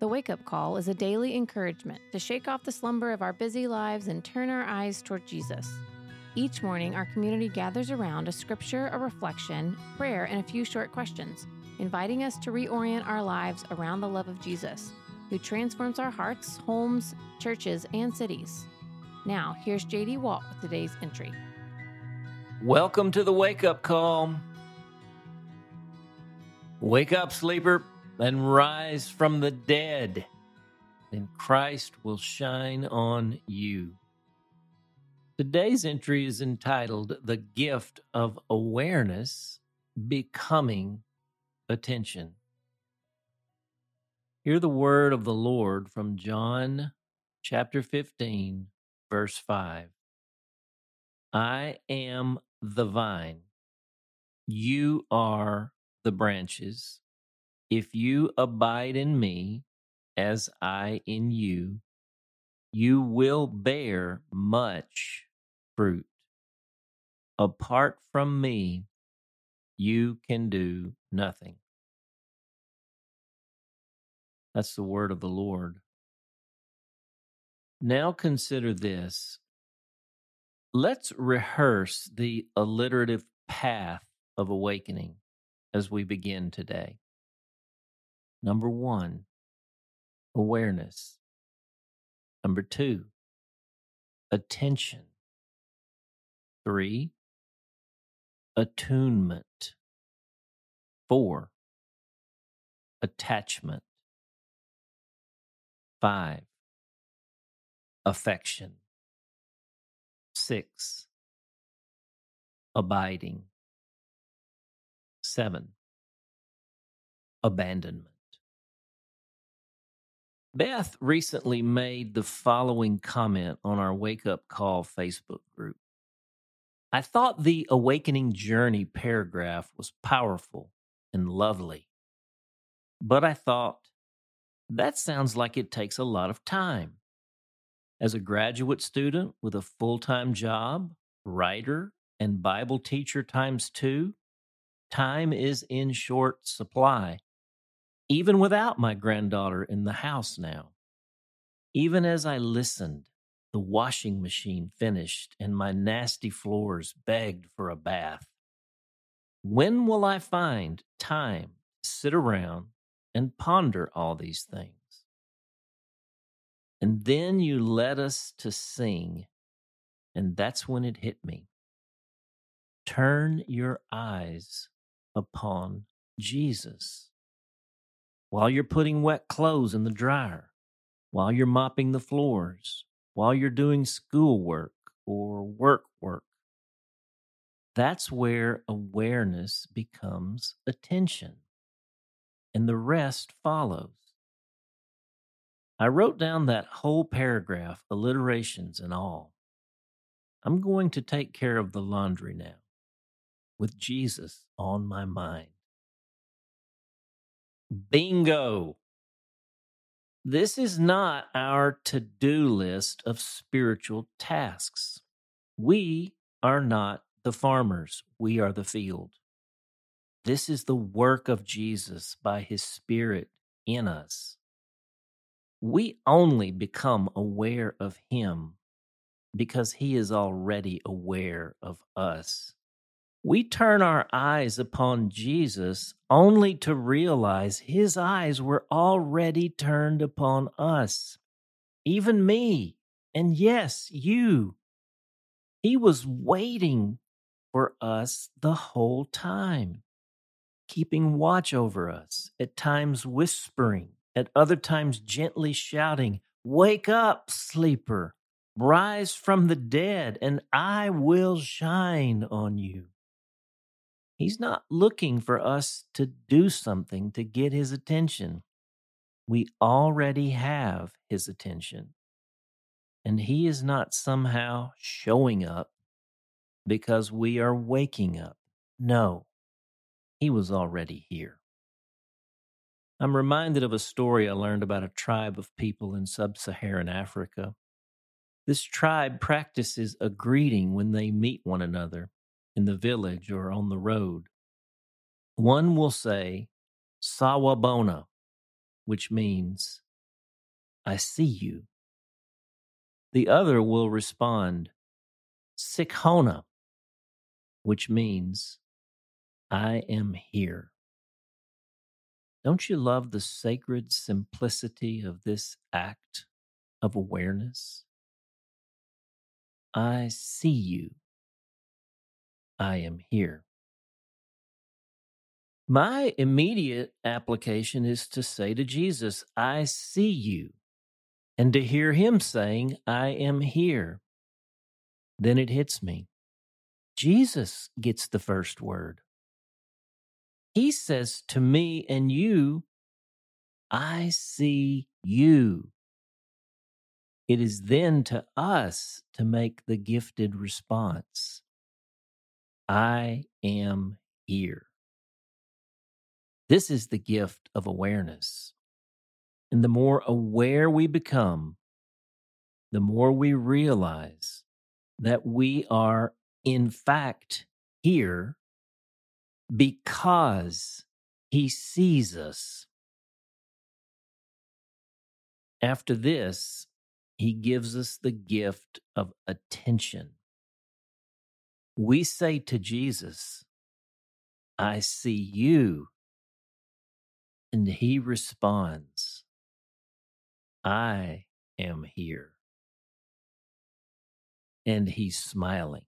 The wake-up call is a daily encouragement to shake off the slumber of our busy lives and turn our eyes toward Jesus. Each morning, our community gathers around a scripture, a reflection, prayer, and a few short questions, inviting us to reorient our lives around the love of Jesus, who transforms our hearts, homes, churches, and cities. Now, here's J.D. Walt with today's entry. Welcome to the wake-up call. Wake up, sleeper, and rise from the dead, and Christ will shine on you. Today's entry is entitled, The Gift of Awareness Becoming Attention. Hear the word of the Lord from John chapter 15, verse 5. I am the vine. You are the branches. If you abide in me, as I in you, you will bear much fruit. Apart from me, you can do nothing. That's the word of the Lord. Now consider this. Let's rehearse the alliterative path of awakening as we begin today. Number 1, awareness. Number 2, attention. 3, attunement. 4, attachment. 5, affection. 6, abiding. 7, abandonment. Beth recently made the following comment on our Wake Up Call Facebook group. I thought the Awakening Journey paragraph was powerful and lovely, but I thought, that sounds like it takes a lot of time. As a graduate student with a full-time job, writer, and Bible teacher ×2, time is in short supply. Even without my granddaughter in the house now. Even as I listened, the washing machine finished and my nasty floors begged for a bath. When will I find time to sit around and ponder all these things? And then you led us to sing, and that's when it hit me. Turn your eyes upon Jesus. While you're putting wet clothes in the dryer, while you're mopping the floors, while you're doing schoolwork or work. That's where awareness becomes attention, and the rest follows. I wrote down that whole paragraph, alliterations and all. I'm going to take care of the laundry now, with Jesus on my mind. Bingo! This is not our to-do list of spiritual tasks. We are not the farmers. We are the field. This is the work of Jesus by His Spirit in us. We only become aware of Him because He is already aware of us. We turn our eyes upon Jesus only to realize His eyes were already turned upon us, even me, and yes, you. He was waiting for us the whole time, keeping watch over us, at times whispering, at other times gently shouting, "Wake up, sleeper, rise from the dead, and I will shine on you." He's not looking for us to do something to get His attention. We already have His attention. And He is not somehow showing up because we are waking up. No, He was already here. I'm reminded of a story I learned about a tribe of people in sub-Saharan Africa. This tribe practices a greeting when they meet one another. In the village or on the road, one will say, Sawabona, which means I see you. The other will respond, Sikhona, which means, I am here. Don't you love the sacred simplicity of this act of awareness? I see you. I am here. My immediate application is to say to Jesus, I see you, and to hear him saying, I am here. Then it hits me. Jesus gets the first word. He says to me and you, I see you. It is then to us to make the gifted response. I am here. This is the gift of awareness. And the more aware we become, the more we realize that we are, in fact, here because he sees us. After this, he gives us the gift of attention. We say to Jesus, I see you. And he responds, I am here. And he's smiling.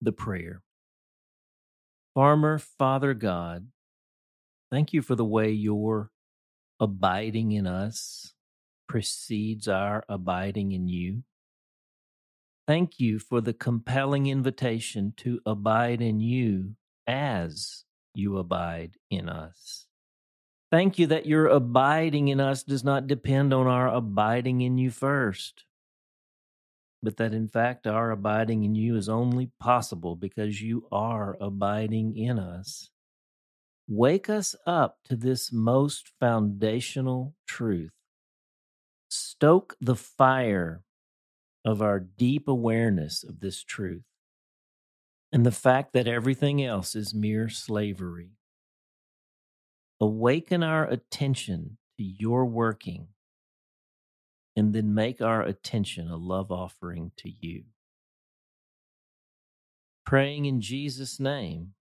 The prayer. Farmer, Father God, thank you for the way your abiding in us precedes our abiding in you. Thank you for the compelling invitation to abide in you as you abide in us. Thank you that your abiding in us does not depend on our abiding in you first, but that in fact our abiding in you is only possible because you are abiding in us. Wake us up to this most foundational truth. Stoke the fire of our deep awareness of this truth and the fact that everything else is mere slavery. Awaken our attention to your working, and then make our attention a love offering to you. Praying in Jesus' name.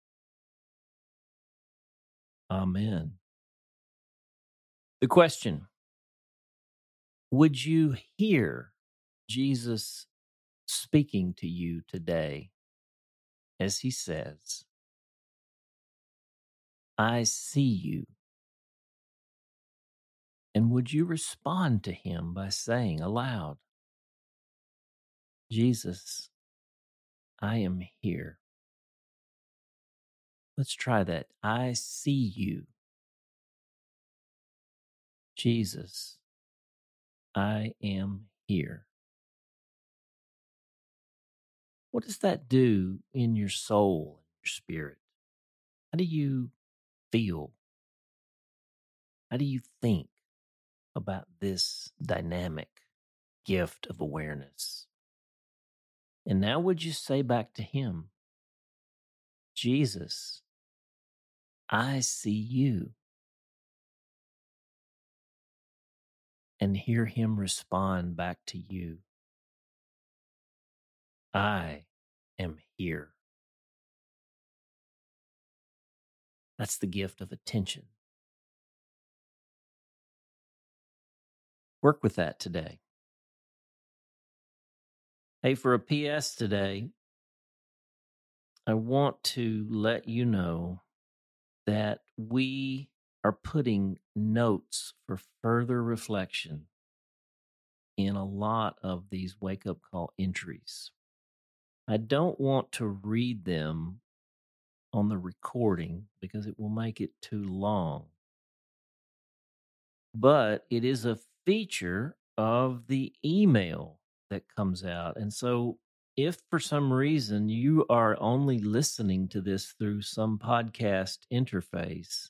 Amen. The question, would you hear Jesus speaking to you today as he says, I see you? And would you respond to him by saying aloud, Jesus, I am here. Let's try that. I see you. Jesus, I am here. What does that do in your soul and your spirit? How do you feel? How do you think about this dynamic gift of awareness? And now would you say back to him, Jesus, I see you. And hear him respond back to you, I am here. That's the gift of attention. Work with that today. Hey, for a PS today, I want to let you know that we are putting notes for further reflection in a lot of these wake-up call entries. I don't want to read them on the recording because it will make it too long. But it is a feature of the email that comes out. And so if for some reason you are only listening to this through some podcast interface,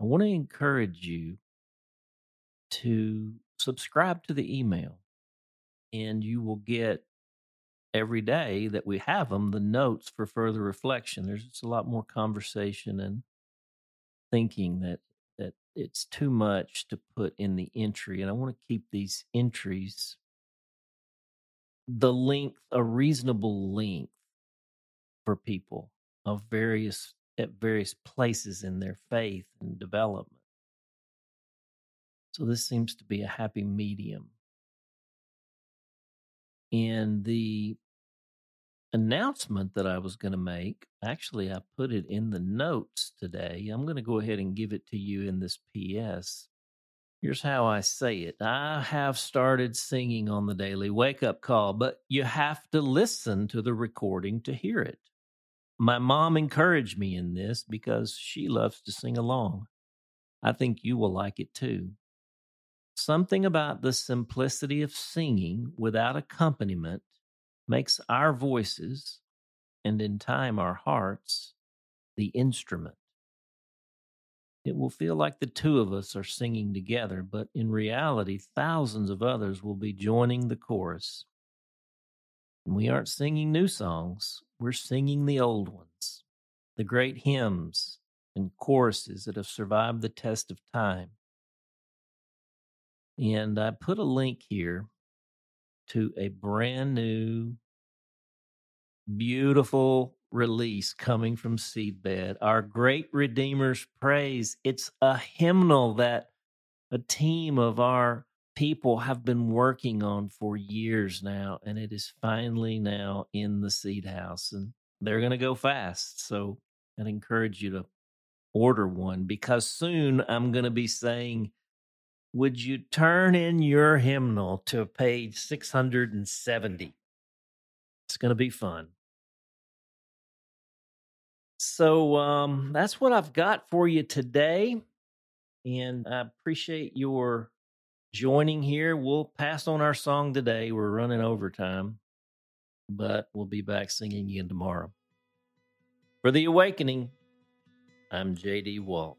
I want to encourage you to subscribe to the email, and you will get every day that we have them, the notes for further reflection. There's just a lot more conversation and thinking that it's too much to put in the entry, and I want to keep these entries the length, a reasonable length for people of various, at various places in their faith and development. So this seems to be a happy medium. And the announcement that I was going to make, actually I put it in the notes today. I'm going to go ahead and give it to you in this PS. Here's how I say it. I have started singing on the daily wake-up call, but you have to listen to the recording to hear it. My mom encouraged me in this because she loves to sing along. I think you will like it too. Something about the simplicity of singing without accompaniment makes our voices, and in time our hearts, the instrument. It will feel like the two of us are singing together, but in reality, thousands of others will be joining the chorus. And we aren't singing new songs, we're singing the old ones, the great hymns and choruses that have survived the test of time. And I put a link here to a brand new, beautiful release coming from Seedbed, Our Great Redeemer's Praise. It's a hymnal that a team of our people have been working on for years now, and it is finally now in the Seed House, and they're going to go fast. So I'd encourage you to order one, because soon I'm going to be saying, would you turn in your hymnal to page 670? It's going to be fun. So that's what I've got for you today, and I appreciate your joining here. We'll pass on our song today. We're running overtime, but we'll be back singing again tomorrow. For The Awakening, I'm J.D. Walt.